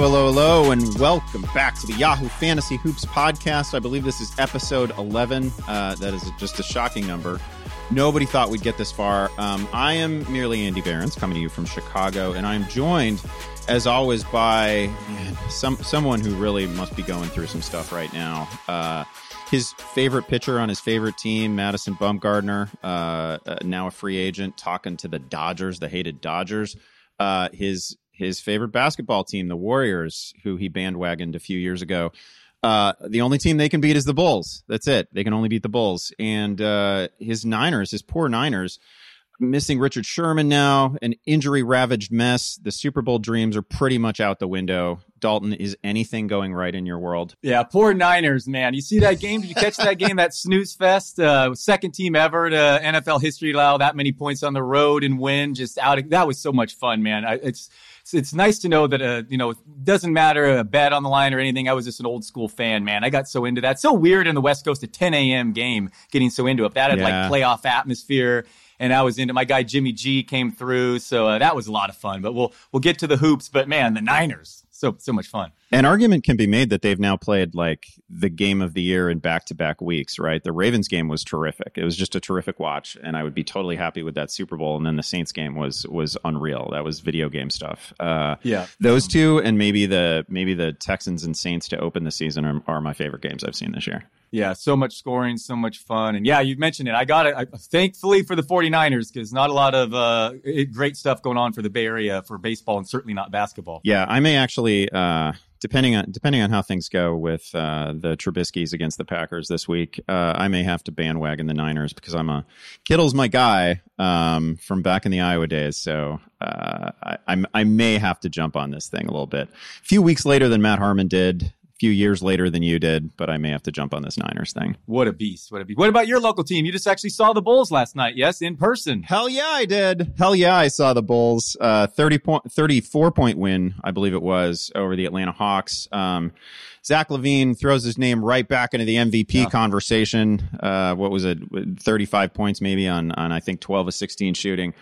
Hello, and welcome back to the Yahoo Fantasy Hoops podcast. I believe this is episode 11. That is just a shocking number. Nobody thought we'd get this far. I am merely Andy Behrens, coming to you from Chicago, and I'm joined, as always, by someone who really must be going through some stuff right now. His favorite pitcher on his favorite team, Madison Bumgarner, now a free agent, talking to the Dodgers, the hated Dodgers. His favorite basketball team, the Warriors, who he bandwagoned a few years ago. The only team they can beat is the Bulls. That's it. They can only beat the Bulls. And his Niners, his poor Niners, missing Richard Sherman now, an injury-ravaged mess. The Super Bowl dreams are pretty much out the window. Dalton, is anything going right in your world? Yeah, poor Niners, man. You see that game? Did you catch that game, that snooze fest? Second team ever to NFL history allow that many points on the road and win. Just out of, that was so much fun, man. It's nice to know that, it doesn't matter a bet on the line or anything. I was just an old school fan, man. I got so into that. So weird in the West Coast, a 10 a.m. game, getting so into it. That had like playoff atmosphere. And I was into my guy, Jimmy G came through. So that was a lot of fun, but we'll get to the hoops. But man, the Niners, so much fun. An argument can be made that they've now played like the game of the year in back-to-back weeks, right? The Ravens game was terrific. It was just a terrific watch, and I would be totally happy with that Super Bowl. And then the Saints game was unreal. That was video game stuff. Those two, and maybe the Texans and Saints to open the season are my favorite games I've seen this year. Yeah, so much scoring, so much fun. And yeah, you've mentioned it. I got it. Thankfully for the 49ers, because not a lot of great stuff going on for the Bay Area for baseball, and certainly not basketball. Yeah, I may actually... Depending on how things go with the Trubisky's against the Packers this week, I may have to bandwagon the Niners because Kittle's my guy from back in the Iowa days. So I may have to jump on this thing a little bit. A few weeks later than Matt Harmon did, a few years later than you did, but I may have to jump on this Niners thing. What a beast. What a beast. What about your local team? You just actually saw the Bulls last night, yes, in person. Hell yeah, I did. Hell yeah, I saw the Bulls. 34-point win, I believe it was, over the Atlanta Hawks. Zach LaVine throws his name right back into the MVP conversation. What was it? 35 points maybe on I think, 12 of 16 shooting.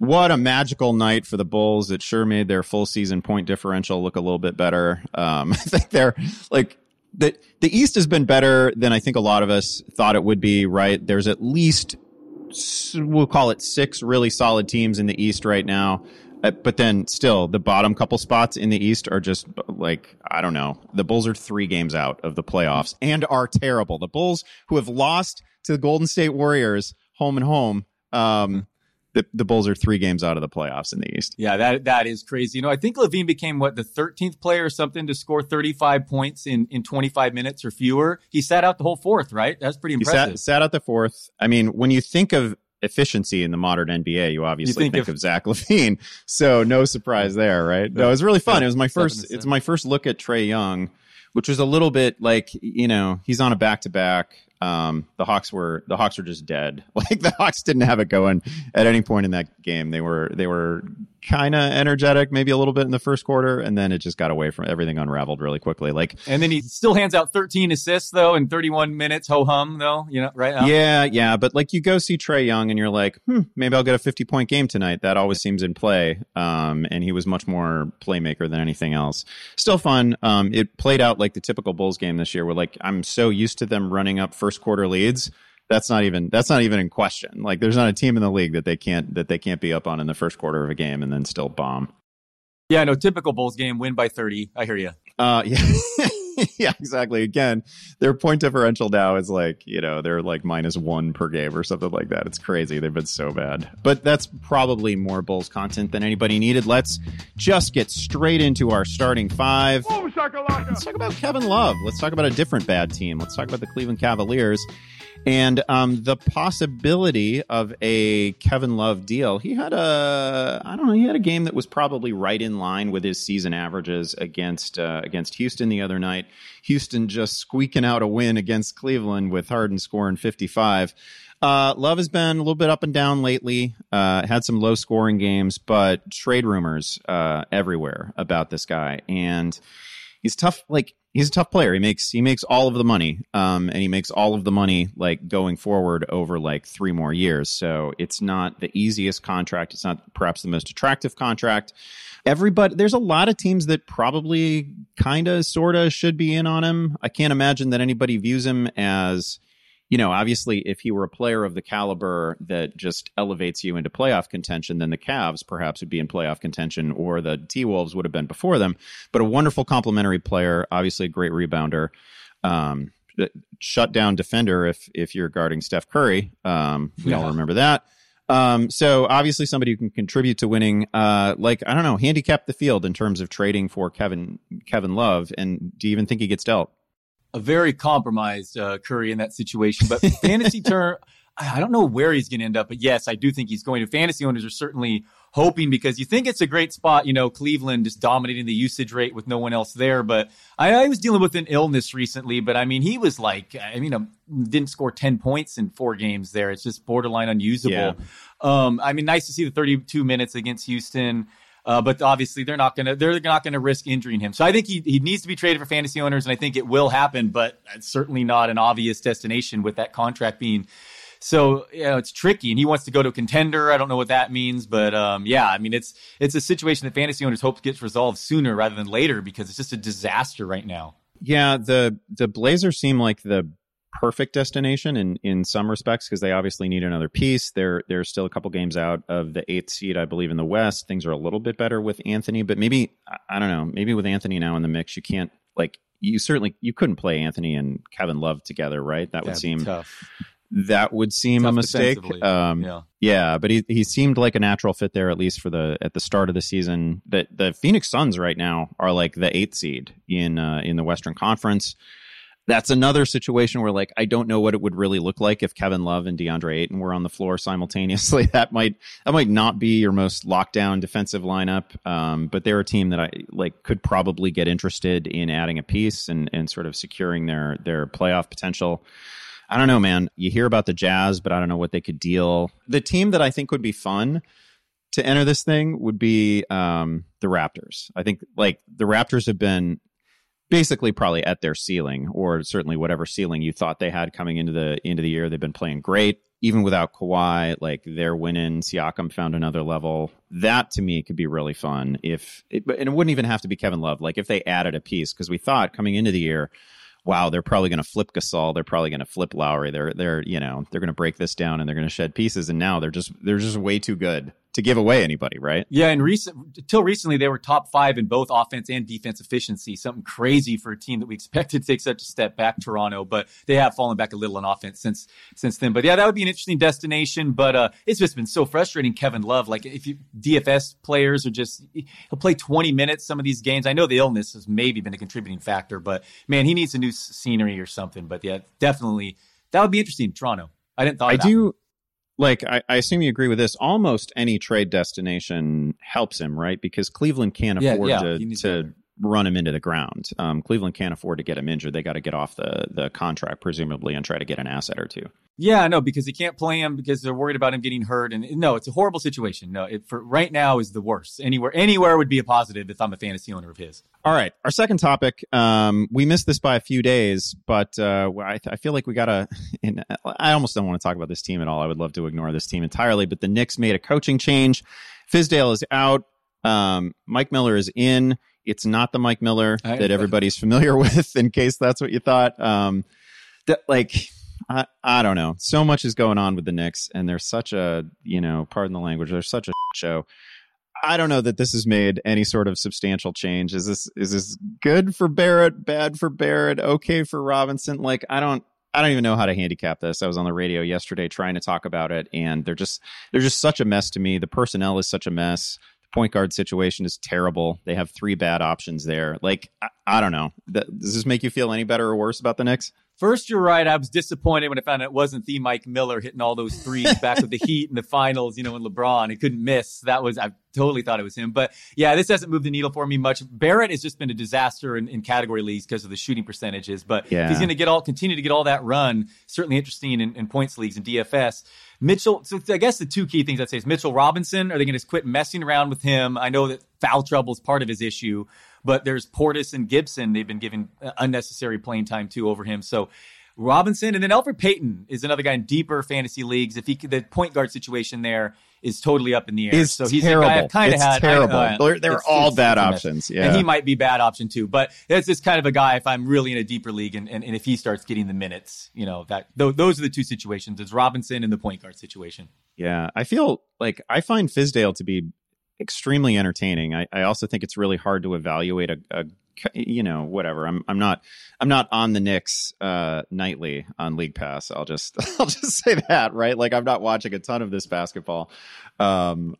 What a magical night for the Bulls. It sure made their full season point differential look a little bit better. I think they're like the East has been better than I think a lot of us thought it would be, right? There's at least, we'll call it 6 really solid teams in the East right now. But then still the bottom couple spots in the East are just like, I don't know. The Bulls are 3 games out of the playoffs and are terrible. The Bulls, who have lost to the Golden State Warriors home and home, The Bulls are 3 games out of the playoffs in the East. Yeah, that is crazy. You know, I think LaVine became, the 13th player or something to score 35 points in 25 minutes or fewer. He sat out the whole fourth, right? That's pretty impressive. He sat out the fourth. I mean, when you think of efficiency in the modern NBA, you obviously think of Zach LaVine. So no surprise there, right? No, it was really fun. It was my first look at Trae Young, which was a little bit like, he's on a back-to-back. The Hawks were just dead. Like the Hawks didn't have it going at any point in that game. They were kind of energetic, maybe a little bit in the first quarter, and then it just got away from everything, unraveled really quickly. And then he still hands out 13 assists though in 31 minutes, ho hum though, right? Yeah. But you go see Trae Young and you're like, maybe I'll get a 50-point game tonight. That always seems in play. And he was much more playmaker than anything else. Still fun. It played out like the typical Bulls game this year, where I'm so used to them running up first quarter leads. That's not even in question. There's not a team in the league that they can't be up on in the first quarter of a game and then still bomb. Yeah, no, typical Bulls game, win by 30. I hear you. Yeah, exactly. Again, their point differential now is they're -1 per game or something like that. It's crazy. They've been so bad. But that's probably more Bulls content than anybody needed. Let's just get straight into our starting five. Whoa, shakalaka. Let's talk about Kevin Love. Let's talk about a different bad team. Let's talk about the Cleveland Cavaliers and the possibility of a Kevin Love deal. He had a game that was probably right in line with his season averages against Houston the other night. Houston just squeaking out a win against Cleveland with Harden scoring 55. Love has been a little bit up and down lately, had some low scoring games, but trade rumors everywhere about this guy. And he's tough. Like, he's a tough player. He makes all of the money, and he makes all of the money like going forward over like 3 more years. So it's not the easiest contract. It's not perhaps the most attractive contract. Everybody, there's a lot of teams that probably kind of sort of should be in on him. I can't imagine that anybody views him as, you know, obviously, if he were a player of the caliber that just elevates you into playoff contention, then the Cavs perhaps would be in playoff contention, or the T-Wolves would have been before them. But a wonderful complimentary player, obviously a great rebounder, shut down defender if you're guarding Steph Curry. We all remember that. So obviously somebody who can contribute to winning, handicap the field in terms of trading for Kevin Love. And do you even think he gets dealt? A very compromised Curry in that situation. But fantasy term, I don't know where he's going to end up. But yes, I do think he's going to. Fantasy owners are certainly hoping, because you think it's a great spot. You know, Cleveland just dominating the usage rate with no one else there. But I was dealing with an illness recently. But I mean, he was like, didn't score 10 points in 4 games there. It's just borderline unusable. Yeah. Nice to see the 32 minutes against Houston. But obviously, they're not gonna risk injuring him. So I think he needs to be traded for fantasy owners, and I think it will happen. But it's certainly not an obvious destination with that contract being so. You know, it's tricky, and he wants to go to a contender. I don't know what that means, but it's a situation that fantasy owners hope gets resolved sooner rather than later, because it's just a disaster right now. Yeah, the Blazers seem like the perfect destination in some respects, because they obviously need another piece. They're still a couple games out of the 8th seed, I believe, in the West. Things are a little bit better with Anthony, but maybe, I don't know, maybe with Anthony now in the mix, you can't, like, you couldn't play Anthony and Kevin Love together, right? That would seem tough, a mistake. But he seemed like a natural fit there, at least at the start of the season. That the Phoenix Suns right now are like the 8th seed in the Western Conference. That's another situation where, like, I don't know what it would really look like if Kevin Love and DeAndre Ayton were on the floor simultaneously. That might not be your most lockdown defensive lineup, but they're a team that I like could probably get interested in adding a piece and sort of securing their playoff potential. I don't know, man. You hear about the Jazz, but I don't know what they could deal. The team that I think would be fun to enter this thing would be the Raptors. I think, like, the Raptors have been basically probably at their ceiling, or certainly whatever ceiling you thought they had coming into the year. They've been playing great. Even without Kawhi, like, they're winning. Siakam found another level. That, to me, could be really fun. And it wouldn't even have to be Kevin Love. Like, if they added a piece, because we thought coming into the year, wow, they're probably going to flip Gasol. They're probably going to flip Lowry. They're going to break this down, and they're going to shed pieces. And now they're just way too good to give away anybody, right? Yeah, and until recently, they were top 5 in both offense and defense efficiency. Something crazy for a team that we expected to take such a step back, Toronto. But they have fallen back a little on offense since then. But yeah, that would be an interesting destination. But it's just been so frustrating, Kevin Love. Like, if you DFS players are just, he'll play 20 minutes some of these games. I know the illness has maybe been a contributing factor, but man, he needs a new scenery or something. But yeah, definitely that would be interesting, Toronto. I didn't thought. I do. One. Like, I assume you agree with this. Almost any trade destination helps him, right? Because Cleveland can't afford to run him into the ground. Cleveland can't afford to get him injured. They got to get off the contract, presumably, and try to get an asset or two. Yeah, I know, because they can't play him because they're worried about him getting hurt. And no, it's a horrible situation. No, for right now is the worst. Anywhere would be a positive if I'm a fantasy owner of his. All right. Our second topic, we missed this by a few days, but I feel like we got to, and I almost don't want to talk about this team at all. I would love to ignore this team entirely, but the Knicks made a coaching change. Fizdale is out. Mike Miller is in. It's not the Mike Miller that everybody's familiar with, in case that's what you thought. I don't know. So much is going on with the Knicks, and they're such a, pardon the language, they're such a show. I don't know that this has made any sort of substantial change. Is this good for Barrett, bad for Barrett, okay for Robinson? Like, I don't even know how to handicap this. I was on the radio yesterday trying to talk about it, and they're just such a mess to me. The personnel is such a mess. Point guard situation is terrible. They have 3 bad options there. Like, I don't know. Does this make you feel any better or worse about the Knicks? First, you're right. I was disappointed when I found out it wasn't the Mike Miller hitting all those threes back with the Heat in the finals, and LeBron. He couldn't miss. I totally thought it was him. But yeah, this hasn't moved the needle for me much. Barrett has just been a disaster in category leagues because of the shooting percentages. But yeah, he's going to continue to get all that run. Certainly interesting in points leagues and DFS. Mitchell, so I guess the 2 key things I'd say is Mitchell Robinson. Are they going to just quit messing around with him? I know that foul trouble is part of his issue. But there's Portis and Gibson. They've been given unnecessary playing time too over him. So Robinson, and then Elfrid Payton is another guy in deeper fantasy leagues. If he, the point guard situation there is totally up in the air. It's so he's terrible. Terrible. They're all bad options. Yeah. And he might be bad option too, but that's just kind of a guy if I'm really in a deeper league and if he starts getting the minutes, you know, that those are the two situations. It's Robinson and the point guard situation. Yeah. I feel like I find Fizdale to be extremely entertaining. I also think it's really hard to evaluate a you know, whatever. I'm not on the Knicks nightly on League Pass. I'll just say that, right? Like I'm not watching a ton of this basketball. I'm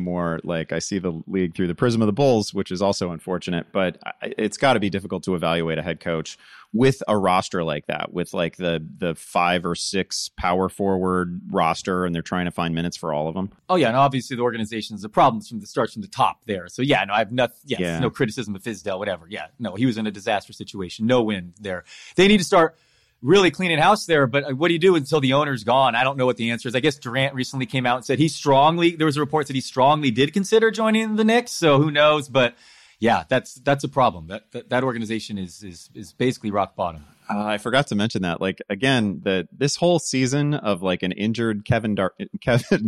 more like I see the league through the prism of the Bulls, which is also unfortunate. But it's got to be difficult to evaluate a head coach with a roster like that, with like the 5 or 6 power forward roster, and they're trying to find minutes for all of them. Oh yeah, and obviously the organization's the problems starts from the top there. So yeah, no, I have nothing. Yes, yeah. No criticism of Fizdale, whatever. Yeah, no, he was in a disaster situation. No win there. They need to start really cleaning house there. But what do you do until the owner's gone? I don't know what the answer is. I guess Durant recently came out and said there was a report that he strongly did consider joining the Knicks. So who knows? But yeah, that's a problem. That organization is basically rock bottom. I forgot to mention that. Like again, this whole season of like an injured Kevin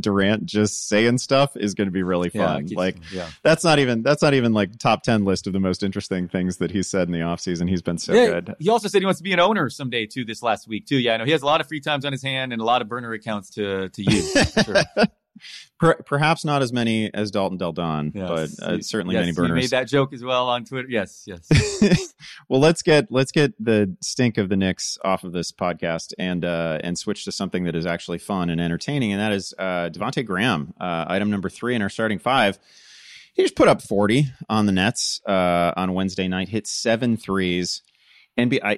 Durant just saying stuff is going to be really fun. Yeah, that's not even like top 10 list of the most interesting things that he said in the offseason. He's been so good. He also said he wants to be an owner someday too. This last week too. Yeah, I know he has a lot of free times on his hand and a lot of burner accounts to use. For sure. Perhaps not as many as Dalton Del Don, yes, but certainly many burners. You made that joke as well on Twitter. Yes. Well, let's get the stink of the Knicks off of this podcast and switch to something that is actually fun and entertaining, and that is Devontae Graham, item number 3 in our starting 5. He just put up 40 on the Nets on Wednesday night, hit 7 threes. I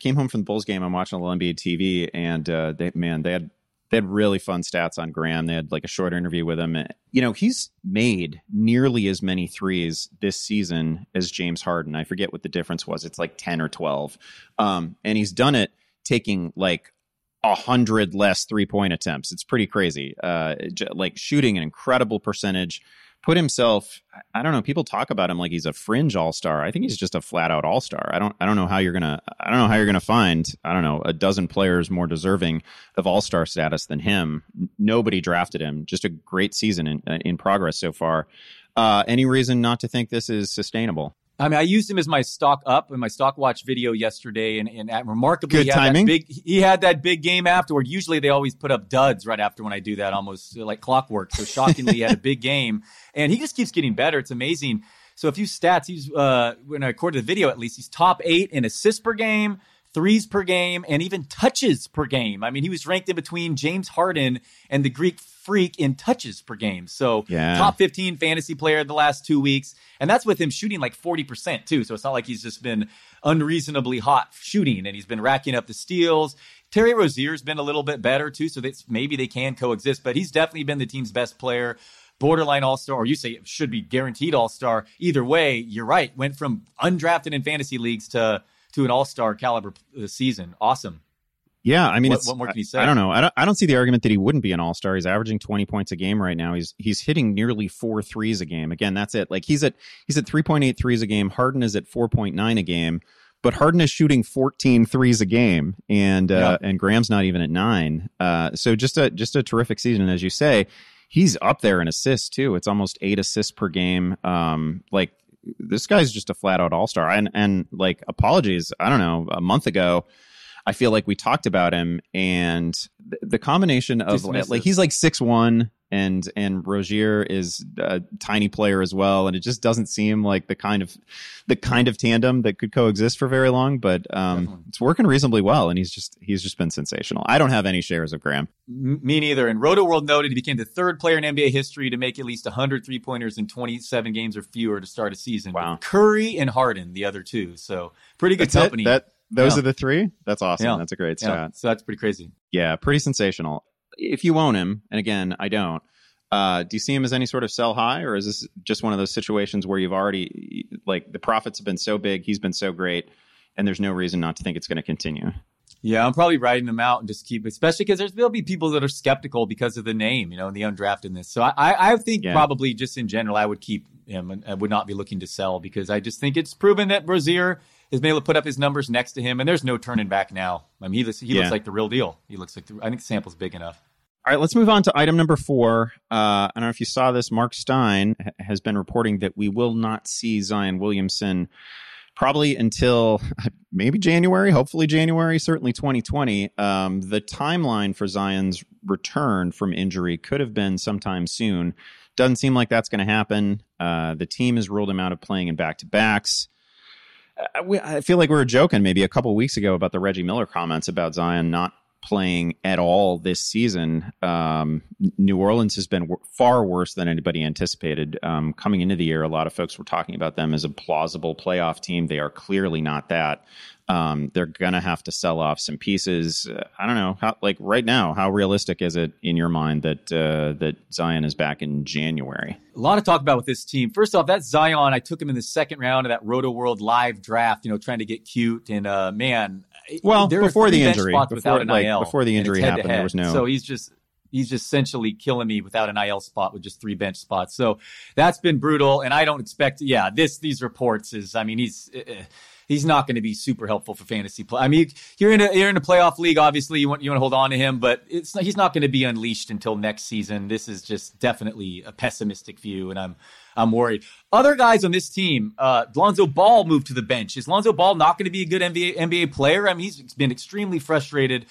came home from the Bulls game. I'm watching a little NBA TV, and they had really fun stats on Graham. They had like a short interview with him. You know, he's made nearly as many threes this season as James Harden. I forget what the difference was. It's like 10 or 12. And he's done it taking like 100 less 3-point attempts. It's pretty crazy. Like shooting an incredible percentage, put himself, I don't know, people talk about him like he's a fringe all-star. I think he's just a flat out all-star. I don't know how you're going to find, I don't know, a dozen players more deserving of all-star status than him. Nobody drafted him. Just a great season in progress so far. Any reason not to think this is sustainable? I mean, I used him as my stock up in my stock watch video yesterday, and remarkably, good timing. He had that big game afterward. Usually, they always put up duds right after when I do that, almost like clockwork. So shockingly, he had a big game, and he just keeps getting better. It's amazing. So a few stats. He's when I recorded the video, at least he's top 8 in assists per game, threes per game, and even touches per game. I mean, he was ranked in between James Harden and the Greek Freak in touches per game. So top 15 fantasy player the last 2 weeks. And that's with him shooting like 40% too. So it's not like he's just been unreasonably hot shooting, and he's been racking up the steals. Terry Rozier's been a little bit better too. So that's, maybe they can coexist, but he's definitely been the team's best player. Borderline all-star, or you say it should be guaranteed all-star. Either way, you're right. Went from undrafted in fantasy leagues to an all-star caliber season. Awesome. Yeah, I mean, what more can you say? I don't know. I don't see the argument that he wouldn't be an all-star. He's averaging 20 points a game right now. He's hitting nearly 4 threes a game. Again, that's it. Like he's at 3.8 threes a game. Harden is at 4.9 a game, but Harden is shooting 14 threes a game, and Graham's not even at 9. So just a terrific season, as you say. He's up there in assists too. It's almost 8 assists per game. Like this guy's just a flat-out all-star. And like apologies, I don't know, a month ago, I feel like we talked about him, and the combination of dismissive. Like he's like 6'1", and Rozier is a tiny player as well, and it just doesn't seem like the kind of tandem that could coexist for very long. But it's working reasonably well, and he's just been sensational. I don't have any shares of Graham. Me neither. And RotoWorld noted he became the 3rd player in NBA history to make at least 100 3-pointers in 27 games or fewer to start a season. Wow. Curry and Harden, the other two. So pretty good company. Those are the 3? That's awesome. Yeah. That's a great stat. Yeah. So that's pretty crazy. Yeah, pretty sensational. If you own him, and again, I don't, do you see him as any sort of sell high, or is this just one of those situations where you've already, like, the profits have been so big, he's been so great, and there's no reason not to think it's going to continue? Yeah, I'm probably writing them out and just keep, especially because there'll be people that are skeptical because of the name, you know, and the undraftedness. So I think probably just in general, I would keep him and I would not be looking to sell because I just think it's proven that Rozier has been able to put up his numbers next to him, and there's no turning back now. I mean, he looks like the real deal. He looks like I think the sample's big enough. All right, let's move on to item number 4. I don't know if you saw this. Mark Stein has been reporting that we will not see Zion Williamson probably until maybe January, hopefully January, certainly 2020. The timeline for Zion's return from injury could have been sometime soon. Doesn't seem like that's going to happen. The team has ruled him out of playing in back-to-backs. I feel like we were joking maybe a couple weeks ago about the Reggie Miller comments about Zion not playing at all this season. New Orleans has been far worse than anybody anticipated. Coming into the year, a lot of folks were talking about them as a plausible playoff team. They are clearly not that. They're going to have to sell off some pieces. I don't know, right now, how realistic is it in your mind that that Zion is back in January? A lot to talk about with this team. First off, that Zion, I took him in the second round of that Roto World live draft, you know, trying to get cute. And before the injury happened, there was no. So he's just essentially killing me without an IL spot with just 3 bench spots. So that's been brutal. And I don't expect, these reports is, I mean, he's not going to be super helpful for fantasy play. I mean, you're in a playoff league, obviously you want to hold on to him, but he's not going to be unleashed until next season. This is just definitely a pessimistic view, and I'm worried. Other guys on this team, Lonzo Ball moved to the bench. Is Lonzo Ball not going to be a good NBA player? I mean, he's been extremely frustrating.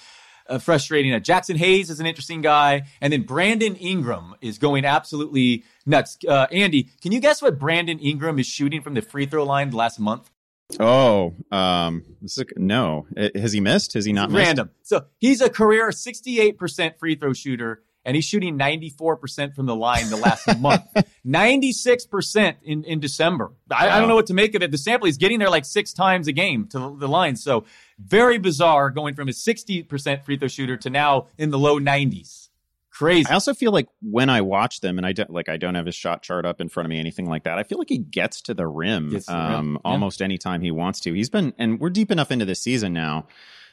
Jackson Hayes is an interesting guy. And then Brandon Ingram is going absolutely nuts. Andy, can you guess what Brandon Ingram is shooting from the free throw line last month? Oh, no. Has he missed? Has he not missed? Random. So he's a career 68% free throw shooter. And he's shooting 94% from the line the last month. 96% in December. I don't know what to make of it. The sample, he's getting there like 6 times a game to the line. So very bizarre going from a 60% free throw shooter to now in the low 90s. Crazy. I also feel like when I watch them, and I don't have his shot chart up in front of me, anything like that, I feel like he gets to the rim, almost any time he wants to. He's been, and we're deep enough into this season now,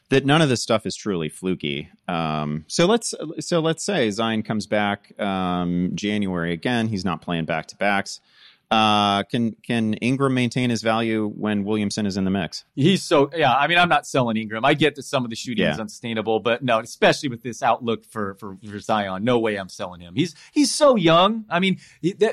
that none of this stuff is truly fluky. So let's say Zion comes back January again. He's not playing back-to-backs. Can Ingram maintain his value when Williamson is in the mix? I mean, I'm not selling Ingram. I get that some of the shooting is unsustainable, but no, especially with this outlook for Zion, no way I'm selling him. He's so young. I mean,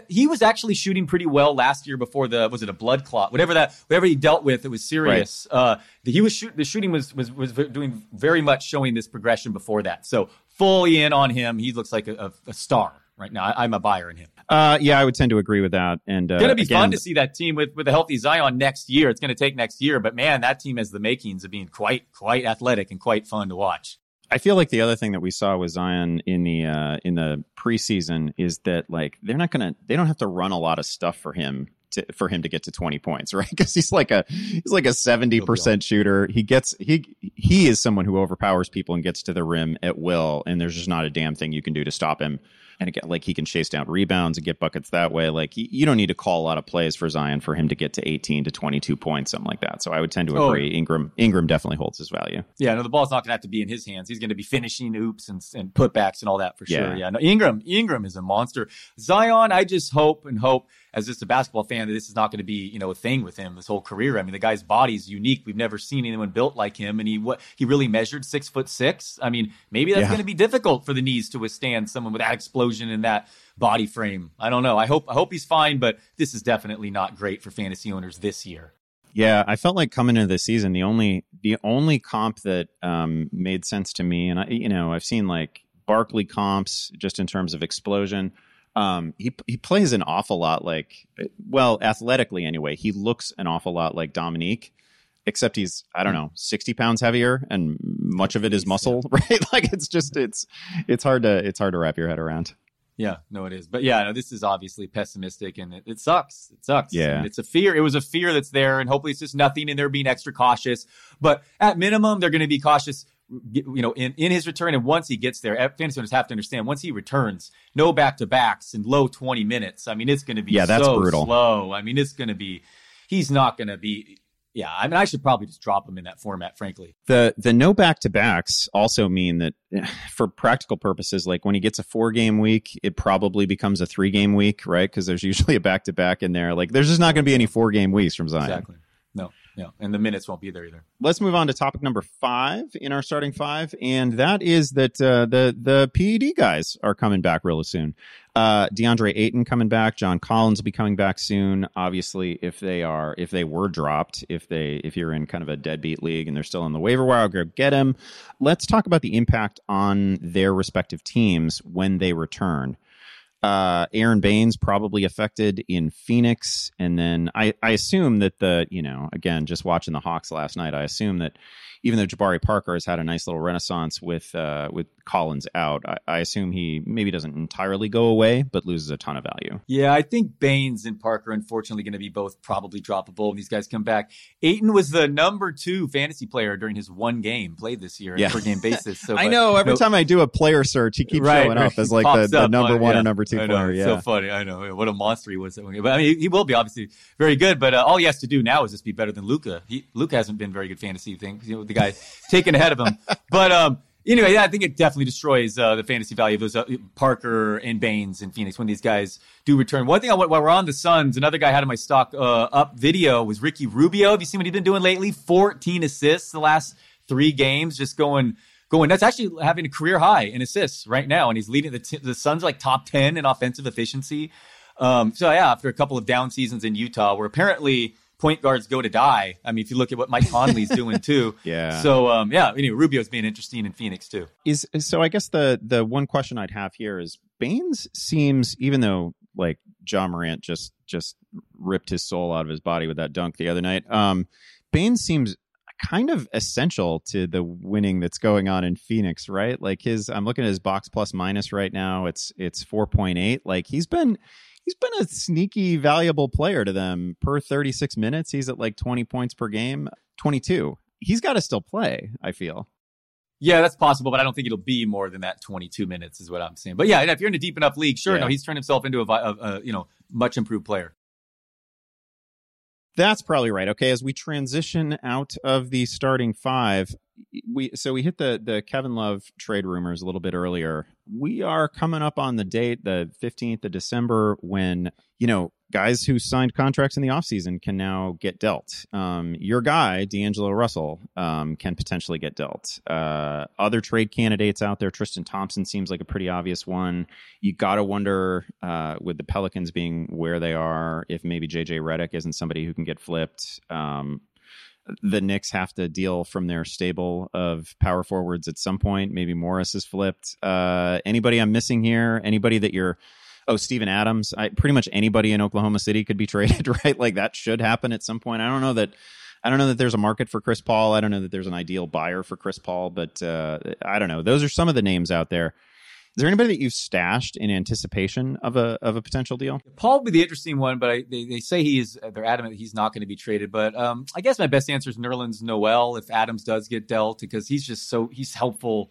he was actually shooting pretty well last year before was it a blood clot? Whatever he dealt with, it was serious. Right. The shooting was doing very much showing this progression before that. So fully in on him. He looks like a star right now. I'm a buyer in him. I would tend to agree with that. And it's going to be fun to see that team with a healthy Zion next year. It's going to take next year. But, man, that team has the makings of being quite athletic and quite fun to watch. I feel like the other thing that we saw with Zion in the preseason is that, like, they don't have to run a lot of stuff for him to get to 20 points, right? Because he's like a 70% shooter. He is someone who overpowers people and gets to the rim at will, and there's just not a damn thing you can do to stop him. And again, like, he can chase down rebounds and get buckets that way. Like, you don't need to call a lot of plays for Zion for him to get to 18 to 22 points, something like that. So I would tend to agree. Ingram definitely holds his value. Yeah, no, the ball's not going to have to be in his hands. He's going to be finishing oops and putbacks and all that for sure. Yeah, no, Ingram is a monster. Zion, I just hope as just a basketball fan that this is not going to be, you know, a thing with him this whole career. I mean, the guy's body's unique. We've never seen anyone built like him, and he really measured 6'6". I mean, maybe that's going to be difficult for the knees to withstand someone with that explosion in that body frame. I don't know. I hope he's fine, but this is definitely not great for fantasy owners this year. Yeah, I felt like coming into the season, the only comp that made sense to me, and I've seen like Barkley comps just in terms of explosion. He plays an awful lot like, well, athletically anyway, he looks an awful lot like Dominique, except he's, I don't know, 60 pounds heavier, and much of it is muscle, right? Like, it's just, it's hard to wrap your head around. Yeah, no, it is. But yeah, no, this is obviously pessimistic, and it sucks. It sucks. Yeah. And it's a fear. It was a fear that's there, and hopefully it's just nothing, and they're being extra cautious. But at minimum, they're going to be cautious, you know, in his return. And once he gets there, fantasy owners have to understand, once he returns, no back-to-backs and low 20 minutes. I mean, it's going to be that's brutal. Slow. I mean, he's not going to be Yeah, I mean, I should probably just drop them in that format, frankly. The no back-to-backs also mean that for practical purposes, like when he gets a 4-game week, it probably becomes a 3-game week, right? Because there's usually a back-to-back in there. Like there's just not going to be any 4-game weeks from Zion. Exactly. No, and the minutes won't be there either. Let's move on to topic number 5 in our starting 5, and that is that the PED guys are coming back really soon. DeAndre Ayton coming back, John Collins will be coming back soon. Obviously, if you're in kind of a deadbeat league and they're still on the waiver wire, I'll go get him. Let's talk about the impact on their respective teams when they return. Aron Baynes probably affected in Phoenix. And then I assume that again, just watching the Hawks last night, I assume that even though Jabari Parker has had a nice little renaissance with Collins out, I assume he maybe doesn't entirely go away, but loses a ton of value. Yeah, I think Baynes and Parker, unfortunately, going to be both probably droppable when these guys come back. Ayton was the number 2 fantasy player during his 1 game played this year on a per game basis. So, I know every time I do a player search, he keeps showing up as like the number 1 or number 2 player. Yeah, so funny. I know what a monster he was. But I mean, he will be obviously very good. But all he has to do now is just be better than Luka. Luka hasn't been very good fantasy thing. The guy taken ahead of him. But anyway, yeah, I think it definitely destroys the fantasy value of those Parker and Baynes in Phoenix when these guys do return. One thing while we're on the Suns, another guy I had in my stock up video was Ricky Rubio. Have you seen what he's been doing lately? 14 assists the last 3 games, just going. That's actually having a career high in assists right now, and he's leading the Suns like top 10 in offensive efficiency. So yeah, after a couple of down seasons in Utah, where apparently point guards go to die. I mean, if you look at what Mike Conley's doing too. Yeah. So, anyway, Rubio's being interesting in Phoenix too. So I guess the one question I'd have here is Baynes seems, even though like Ja Morant just ripped his soul out of his body with that dunk the other night, Baynes seems kind of essential to the winning that's going on in Phoenix, right? Like I'm looking at his box plus minus right now. It's 4.8. Like he's been a sneaky, valuable player to them. Per 36 minutes, he's at like 20 points per game, 22. He's got to still play, I feel. Yeah, that's possible, but I don't think it'll be more than that 22 minutes is what I'm saying. But yeah, if you're in a deep enough league, sure. Yeah. No, he's turned himself into a much improved player. That's probably right. Okay, as we transition out of the starting 5, we hit the Kevin Love trade rumors a little bit earlier. We are coming up on the date, the 15th of December, when, guys who signed contracts in the offseason can now get dealt. Your guy, D'Angelo Russell, can potentially get dealt. Other trade candidates out there, Tristan Thompson seems like a pretty obvious one. You got to wonder, with the Pelicans being where they are, if maybe JJ Redick isn't somebody who can get flipped. The Knicks have to deal from their stable of power forwards at some point. Maybe Morris is flipped. Anybody I'm missing here? Anybody that you're... Oh, Steven Adams. Pretty much anybody in Oklahoma City could be traded, right? Like that should happen at some point. I don't know that there's a market for Chris Paul. I don't know that there's an ideal buyer for Chris Paul, but I don't know. Those are some of the names out there. Is there anybody that you've stashed in anticipation of a potential deal? Paul would be the interesting one, but they say they're adamant he's not going to be traded. But I guess my best answer is Nerlens Noel if Adams does get dealt, because he's helpful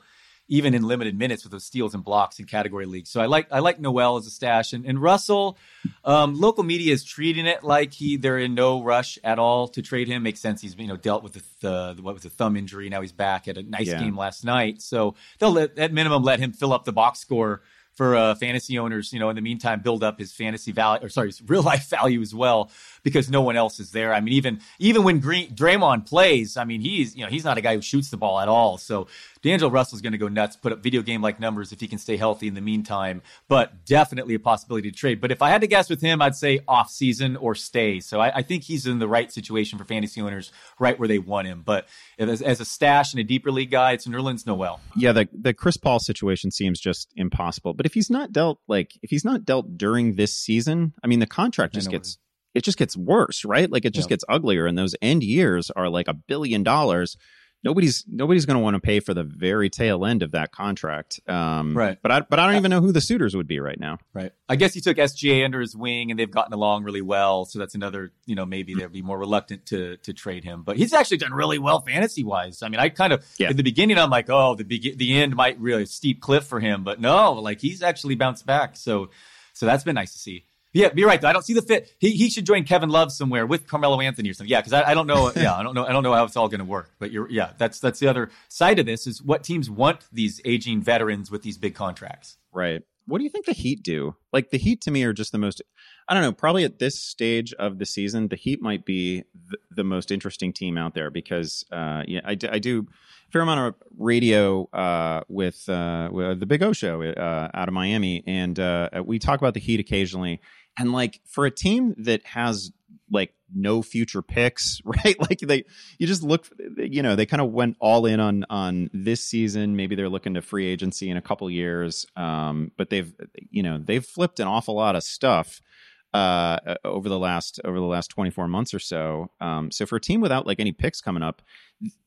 even in limited minutes with those steals and blocks in category leagues. So I like Noel as a stash. And Russell, local media is treating it like they're in no rush at all to trade him. Makes sense. He's dealt with the thumb injury. Now he's back at a nice game last night. So they'll let him fill up the box score for fantasy owners. In the meantime, build up his fantasy value, or sorry, his real life value as well, because no one else is there. I mean, even when Draymond plays, I mean, he's not a guy who shoots the ball at all. So D'Angelo Russell's going to go nuts, put up video game like numbers if he can stay healthy in the meantime, but definitely a possibility to trade. But if I had to guess with him, I'd say off season or stay. So I think he's in the right situation for fantasy owners, right where they want him. But as a stash and a deeper league guy, it's Nerlens Noel. Yeah, the Chris Paul situation seems just impossible. But if he's not dealt, during this season, I mean, the contract just gets worse, right? Like it just gets uglier, and those end years are like $1 billion. Nobody's going to want to pay for the very tail end of that contract. Right. But I don't even know who the suitors would be right now. Right. I guess he took SGA under his wing and they've gotten along really well. So that's another, maybe they'll be more reluctant to trade him. But he's actually done really well fantasy wise. I mean, I kind of at the beginning, I'm like, oh, the end might really steep cliff for him. But no, he's actually bounced back. So that's been nice to see. Yeah, you're right, though. I don't see the fit. He should join Kevin Love somewhere with Carmelo Anthony or something. Yeah, because I don't know. Yeah, I don't know how it's all going to work. But that's the other side of this is what teams want these aging veterans with these big contracts. Right. What do you think the Heat do? Like, the Heat to me are just the most, I don't know, probably at this stage of the season, the Heat might be the most interesting team out there because I do a fair amount of radio with the Big O Show out of Miami. And we talk about the Heat occasionally. And like, for a team that has like no future picks, right? Like they kind of went all in on this season. Maybe they're looking to free agency in a couple years. But they've flipped an awful lot of stuff over the last 24 months or so. So for a team without like any picks coming up,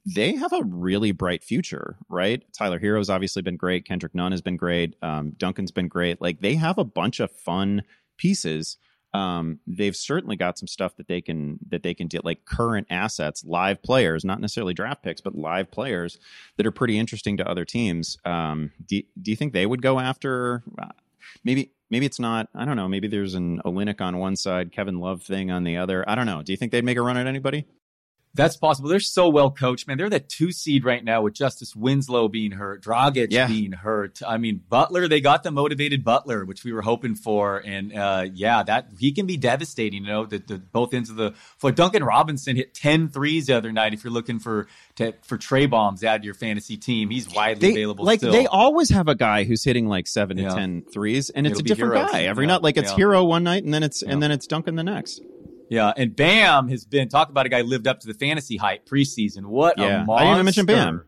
they have a really bright future, right? Tyler Hero's obviously been great. Kendrick Nunn has been great. Duncan's been great. Like, they have a bunch of fun pieces. They've certainly got some stuff that they can do, like current assets, live players, not necessarily draft picks, but live players that are pretty interesting to other teams. Do you think they would go after maybe it's not, I don't know, maybe there's an Olynyk on one side, Kevin Love thing on the other. I don't know. Do you think they'd make a run at anybody? That's possible. They're so well coached, man. They're the 2 seed right now with Justice Winslow being hurt, Dragic being hurt. I mean, Butler, they got the motivated Butler, which we were hoping for. And that he can be devastating, you know, the both ends of the floor. Duncan Robinson hit 10 threes the other night. If you're looking for Trey bombs out of your fantasy team, he's widely available. Like, still. They always have a guy who's hitting like 7 to 10 threes, and it's a different guy every night. Like, it's Hero one night, and then it's Duncan the next. Yeah, and Bam has been, talk about a guy lived up to the fantasy hype preseason. What a monster. I didn't even mention Bam.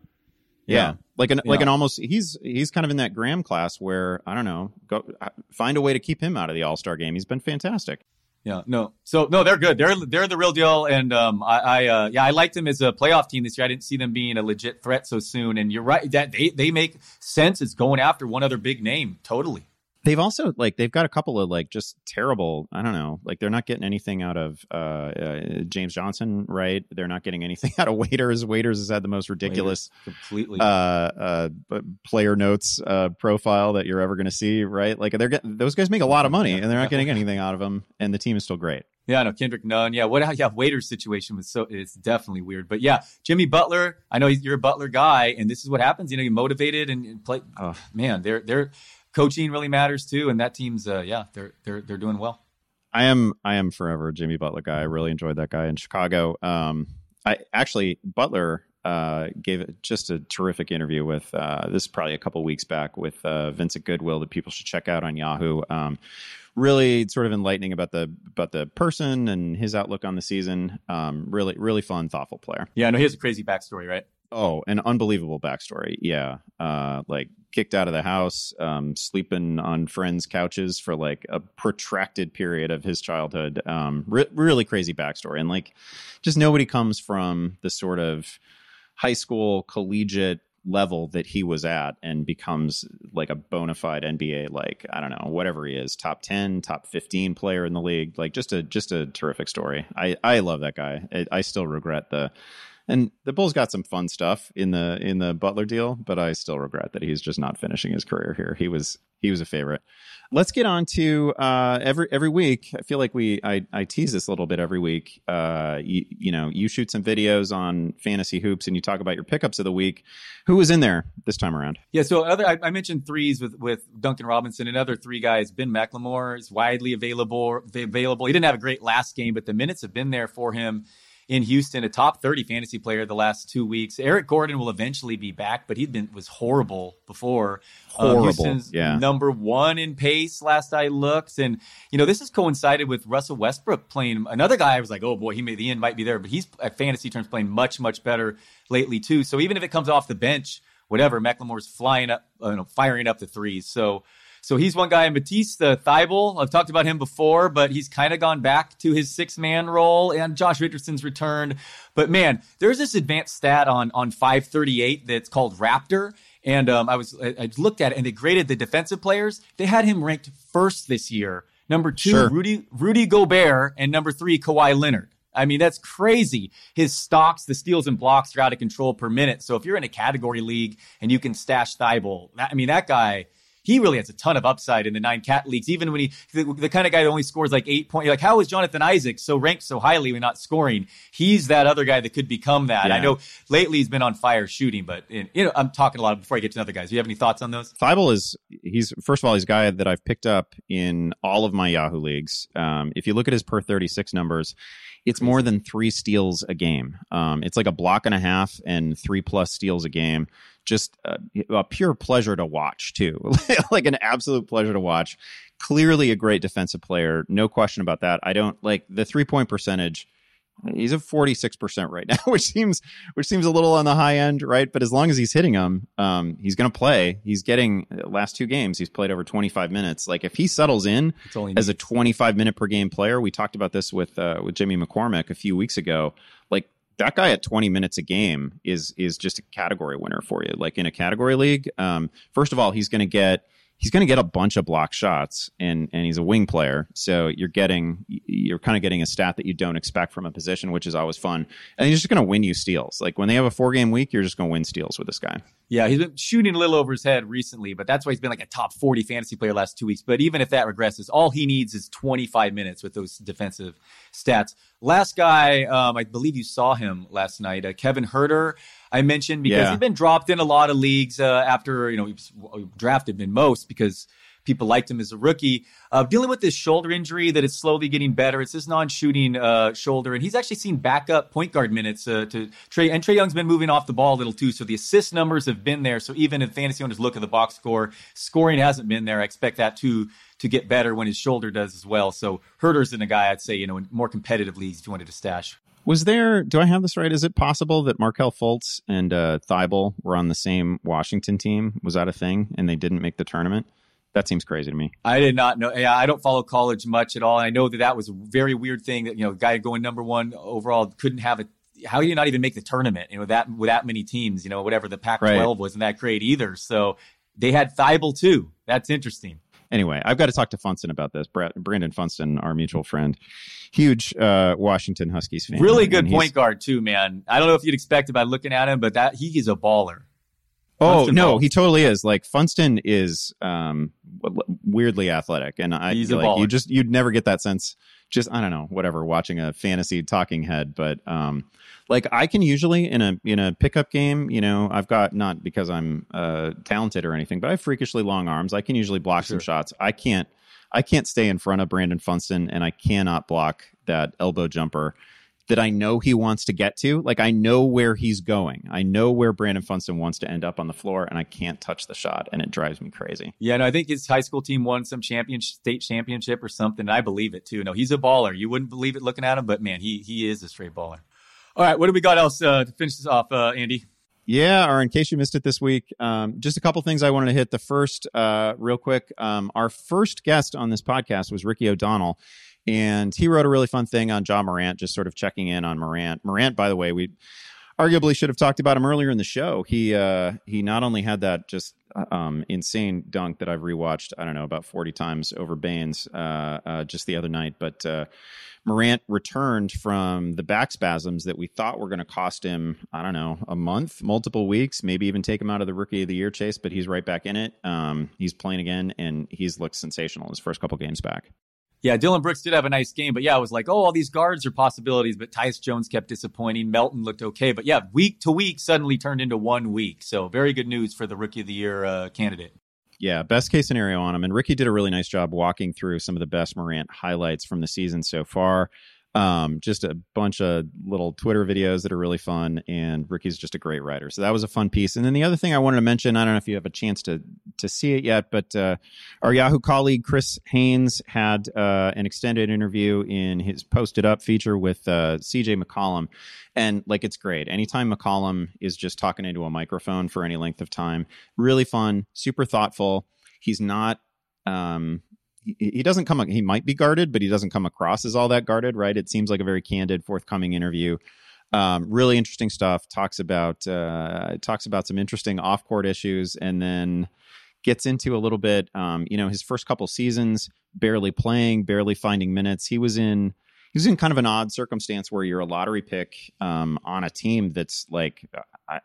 Yeah. Like an almost, he's kind of in that Graham class where, I don't know, go find a way to keep him out of the All-Star game. He's been fantastic. Yeah, no. So no, they're good. They're the real deal. And I liked them as a playoff team this year. I didn't see them being a legit threat so soon. And you're right that they make sense as going after one other big name. Totally. They've also, like, they've got a couple of, like, just terrible, I don't know, like, they're not getting anything out of James Johnson, right? They're not getting anything out of Waiters. Waiters has had the most ridiculous player notes profile that you're ever going to see, right? Like, those guys make a lot of money, and they're not getting anything out of them, and the team is still great. Yeah, I know Kendrick Nunn. Yeah, Waiter's situation was it's definitely weird. But yeah, Jimmy Butler. I know you're a Butler guy, and this is what happens. You know, you're motivated and play. Oh man, they're coaching really matters too, and that team's they're doing well. I am forever a Jimmy Butler guy. I really enjoyed that guy in Chicago. Butler gave just a terrific interview with this is probably a couple weeks back with Vincent Goodwill that people should check out on Yahoo. Really sort of enlightening about the person and his outlook on the season. Really, really fun, thoughtful player. Yeah, I know he has a crazy backstory, right? Oh, an unbelievable backstory. Yeah. Like kicked out of the house, sleeping on friends' couches for like a protracted period of his childhood. Really crazy backstory. And like, just nobody comes from the sort of high school collegiate level that he was at and becomes like a bona fide NBA, like, I don't know, whatever he is, top 10, top 15 player in the league. Like just a terrific story. I love that guy. I still regret And the Bulls got some fun stuff in the Butler deal, but I still regret that he's just not finishing his career here. He was a favorite. Let's get on to every week. I feel like I tease this a little bit every week. You shoot some videos on Fantasy Hoops and you talk about your pickups of the week. Who was in there this time around? Yeah, so I mentioned threes with Duncan Robinson and other three guys. Ben McLemore is widely available. He didn't have a great last game, but the minutes have been there for him. In Houston, a top 30 fantasy player the last 2 weeks. Eric Gordon will eventually be back, but was horrible before. Houston's number one in pace last I looked. And, you know, this has coincided with Russell Westbrook playing. Another guy I was like, oh, boy, the end might be there. But he's, at fantasy terms, playing much, much better lately, too. So even if it comes off the bench, whatever, McLemore's flying up, firing up the threes. So he's one guy. Matisse Thybulle, I've talked about him before, but he's kind of gone back to his 6-man role, and Josh Richardson's returned. But man, there's this advanced stat on 538 that's called Raptor. And I looked at it, and they graded the defensive players. They had him ranked first this year. Number 2, sure, Rudy Gobert, and number 3, Kawhi Leonard. I mean, that's crazy. His stocks, the steals and blocks are out of control per minute. So if you're in a category league and you can stash Thybulle, that guy... he really has a ton of upside in the 9 cat leagues. Even when the kind of guy that only scores like 8 points, like how is Jonathan Isaac so ranked so highly when not scoring? He's that other guy that could become that. Yeah. I know lately he's been on fire shooting, but I'm talking a lot before I get to other guys. Do you have any thoughts on those? Thybulle he's first of all, he's a guy that I've picked up in all of my Yahoo leagues. If you look at his per 36 numbers, it's more than 3 steals a game. It's like a block and a half and 3+ steals a game. Just a pure pleasure to watch, too. Like an absolute pleasure to watch. Clearly a great defensive player. No question about that. I don't like the 3-point percentage. He's at 46% right now, which seems a little on the high end, right? But as long as he's hitting them, he's going to play. He's getting last 2 games. He's played over 25 minutes. Like if he settles in as a 25 minute per game player, we talked about this with Jimmy McCormick a few weeks ago. Like that guy at 20 minutes a game is just a category winner for you. Like in a category league, first of all, he's going to get a bunch of block shots, and he's a wing player. So you're kind of getting a stat that you don't expect from a position, which is always fun. And he's just going to win you steals. Like when they have a 4-game week, you're just going to win steals with this guy. Yeah, he's been shooting a little over his head recently, but that's why he's been like a top 40 fantasy player last 2 weeks. But even if that regresses, all he needs is 25 minutes with those defensive stats. Last guy, I believe you saw him last night, Kevin Huerter. I mentioned because he's been dropped in a lot of leagues after he was drafted in most because people liked him as a rookie. Dealing with this shoulder injury that is slowly getting better. It's this non-shooting shoulder, and he's actually seen backup point guard minutes to Trae. And Trae Young's been moving off the ball a little too, so the assist numbers have been there. So even if fantasy owners look at the box score, scoring hasn't been there. I expect that to get better when his shoulder does as well. So Huerter's in a guy I'd say in more competitive leagues if you wanted to stash. Was there, do I have this right? Is it possible that Markel Fultz and Thybulle were on the same Washington team? Was that a thing? And they didn't make the tournament? That seems crazy to me. I did not know. Yeah, I don't follow college much at all. I know that was a very weird thing that, guy going number 1 overall couldn't have a, how do you not even make the tournament? With that many teams, whatever the Pac-12 right. wasn't that great either. So they had Thybulle too. That's interesting. Anyway, I've got to talk to Funston about this. Brandon Funston, our mutual friend, huge Washington Huskies fan. Really good point guard too, man. I don't know if you'd expect it by looking at him, but that he is a baller. Oh, no, he totally is. Like Funston is weirdly athletic, and he's a baller. You'd never get that sense. Just I don't know, whatever. Watching a fantasy talking head, but like I can usually in a pickup game, I've got not because I'm talented or anything, but I have freakishly long arms. I can usually block some shots. I can't stay in front of Brandon Funston, and I cannot block that elbow jumper that I know he wants to get to. Like I know where he's going. I know where Brandon Funston wants to end up on the floor, and I can't touch the shot, and it drives me crazy. Yeah, no, I think his high school team won some state championship or something. And I believe it too. No, he's a baller. You wouldn't believe it looking at him, but man, he is a straight baller. All right, what do we got else to finish this off, Andy? Yeah, or in case you missed it this week, just a couple things I wanted to hit. The first, real quick, our first guest on this podcast was Ricky O'Donnell. And he wrote a really fun thing on Ja Morant, just sort of checking in on Morant. Morant, by the way, we arguably should have talked about him earlier in the show. He not only had that just insane dunk that I've rewatched, I don't know, about 40 times over Baynes just the other night, but Morant returned from the back spasms that we thought were going to cost him, I don't know, a month, multiple weeks, maybe even take him out of the Rookie of the Year chase, but he's right back in it. He's playing again, and he's looked sensational his first couple games back. Yeah, Dillon Brooks did have a nice game, but yeah, I was like, all these guards are possibilities, but Tyus Jones kept disappointing. Melton looked okay, but yeah, week to week suddenly turned into 1 week. So very good news for the Rookie of the Year candidate. Yeah, best case scenario on him. And Ricky did a really nice job walking through some of the best Morant highlights from the season so far. Just a bunch of little Twitter videos that are really fun, and Ricky's just a great writer. So that was a fun piece. And then the other thing I wanted to mention, I don't know if you have a chance to see it yet, but our Yahoo colleague Chris Haynes had an extended interview in his Posted Up feature with CJ McCollum, and like it's great. Anytime McCollum is just talking into a microphone for any length of time, really fun, super thoughtful. He's not he doesn't come, he might be guarded, but he doesn't come across as all that guarded, right? It seems like a very candid, forthcoming interview. Really interesting stuff. Talks about some interesting off-court issues, and then gets into a little bit, his first couple seasons, barely playing, barely finding minutes. He was in kind of an odd circumstance where you're a lottery pick on a team that's like,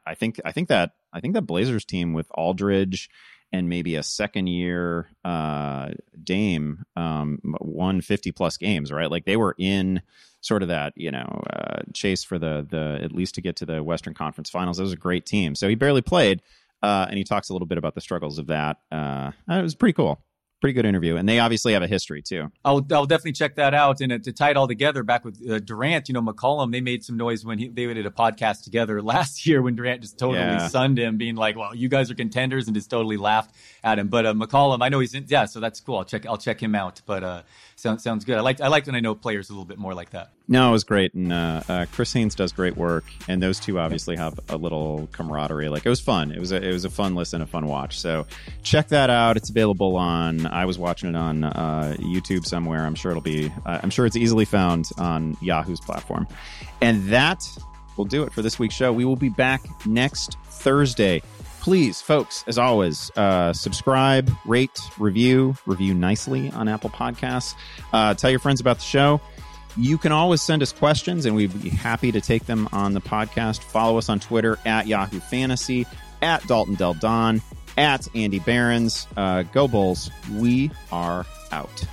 I think that Blazers team with Aldridge and maybe a second-year Dame won 50-plus games, right? Like, they were in sort of that, you know, chase for the at least to get to the Western Conference Finals. It was a great team. So he barely played, and he talks a little bit about the struggles of that. It was pretty cool. Pretty good interview. And they obviously have a history, too. I'll definitely check that out. And to tie it all together, back with Durant, you know, McCollum, they made some noise when they did a podcast together last year when Durant just totally sunned him, being like, well, you guys are contenders, and just totally laughed at him. But McCollum, I know he's in. Yeah, so that's cool. I'll check him out. But sounds good. I liked when I know players a little bit more like that. No, it was great. And Chris Haynes does great work. And those two obviously have a little camaraderie. Like, it was fun. It was a fun listen, a fun watch. So check that out. It's available on, I was watching it on YouTube somewhere. I'm sure it'll be, I'm sure it's easily found on Yahoo's platform. And that will do it for this week's show. We will be back next Thursday. Please, folks, as always, subscribe, rate, review nicely on Apple Podcasts. Tell your friends about the show. You can always send us questions, and we'd be happy to take them on the podcast. Follow us on Twitter at Yahoo Fantasy, at Dalton Del Don, at Andy Behrens. Go Bulls. We are out.